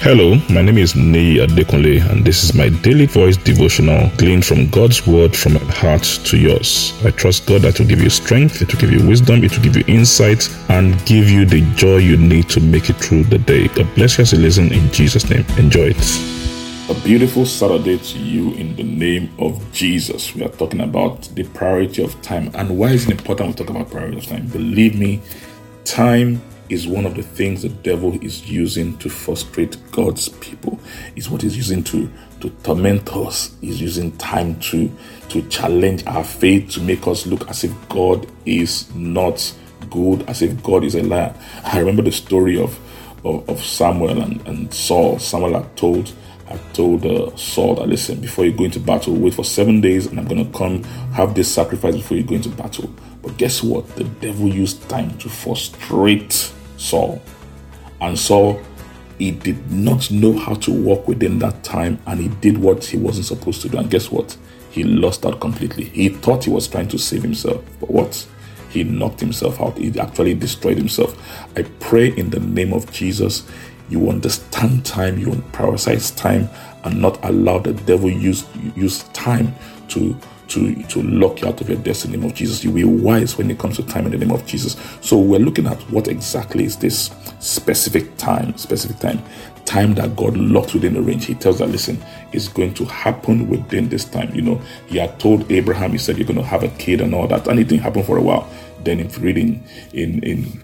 Hello, my name is Niyi Adekunle, and this is my daily voice devotional gleaned from God's word from my heart to yours. I trust God that will give you strength, it will give you wisdom, it will give you insight, and give you the joy you need to make it through the day. God bless you as you listen in Jesus' name. Enjoy it. A beautiful Saturday to you in the name of Jesus. We are talking about the priority of time. And why is it important we talk about priority of time? Believe me, time is one of the things the devil is using to frustrate God's people. It's what he's using to torment us. He's using time to challenge our faith, to make us look as if God is not good, as if God is a liar. I remember the story of Samuel and Saul. Samuel had told Saul that, listen, before you go into battle, wait for 7 days and I'm going to come have this sacrifice before you go into battle. But guess what? The devil used time to frustrate Saul. And Saul, he did not know how to walk within that time, and he did what he wasn't supposed to do. And guess what? He lost out completely. He thought he was trying to save himself, but what? He knocked himself out. He actually destroyed himself. I pray in the name of Jesus, you understand time, you prioritize time, and not allow the devil use time to lock you out of your destiny. In the name of Jesus, you will be wise when it comes to time in the name of Jesus. So we're looking at what exactly is this specific time that God locked within the range. He tells us, listen, it's going to happen within this time. You know, he had told Abraham, he said, you're going to have a kid and all that, and it didn't happen for a while. Then if reading in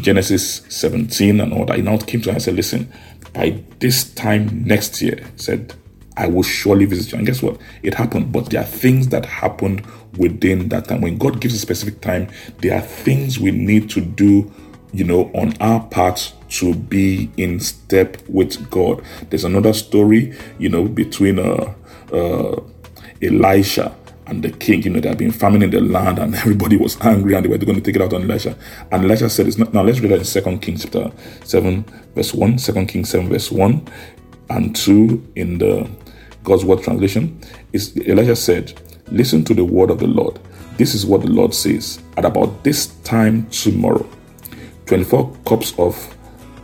Genesis 17 and all that, he now came to him and said, listen, by this time next year, he said, I will surely visit you. And guess what? It happened. But there are things that happened within that time. When God gives a specific time, there are things we need to do, you know, on our part to be in step with God. There's another story, you know, between Elisha and the king. You know, there had been famine in the land and everybody was angry and they were going to take it out on Elisha. And Elisha said, it's not. Now let's read that in 2 Kings chapter 7 verse 1. 2 Kings 7 verse 1 and 2 in the God's word translation. Is Elijah said, listen to the word of the Lord. This is what the Lord says. At about this time tomorrow, 24 cups of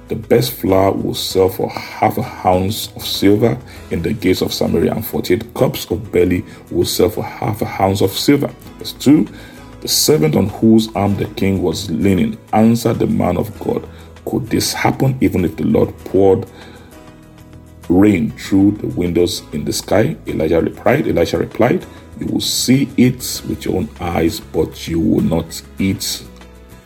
the best flour will sell for half an ounce of silver in the gates of Samaria, and 48 cups of barley will sell for half an ounce of silver. Verse 2, the servant on whose arm the king was leaning answered the man of God, could this happen even if the Lord poured rain through the windows in the sky? Elisha replied, you will see it with your own eyes, but you will not eat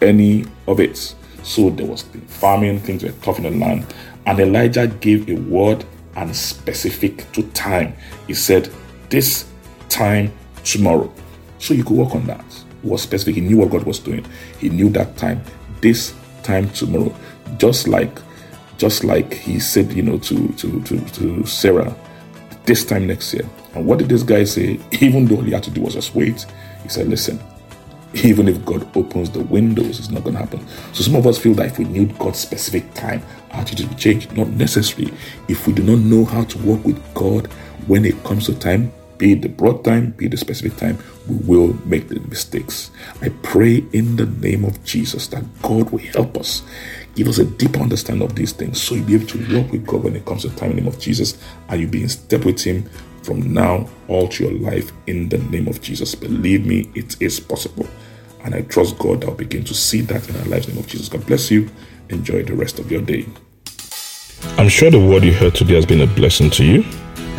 any of it. So there was the famine, things were tough in the land, and Elijah gave a word and specific to time. He said, this time tomorrow. So you could work on that. It was specific. He knew what God was doing. He knew that time, this time tomorrow. Just like he said, you know, to Sarah, this time next year. And what did this guy say? Even though all he had to do was just wait, he said, listen, even if God opens the windows, it's not going to happen. So some of us feel that if we knew God's specific time, our attitude would change. Not necessary. If we do not know how to work with God when it comes to time, be it the broad time, be it the specific time, we will make the mistakes. I pray in the name of Jesus that God will help us. Give us a deeper understanding of these things so you'll be able to walk with God when it comes to time in the name of Jesus, and you'll be in step with Him from now all to your life in the name of Jesus. Believe me, it is possible. And I trust God that I'll begin to see that in our lives in the name of Jesus. God bless you. Enjoy the rest of your day. I'm sure the word you heard today has been a blessing to you.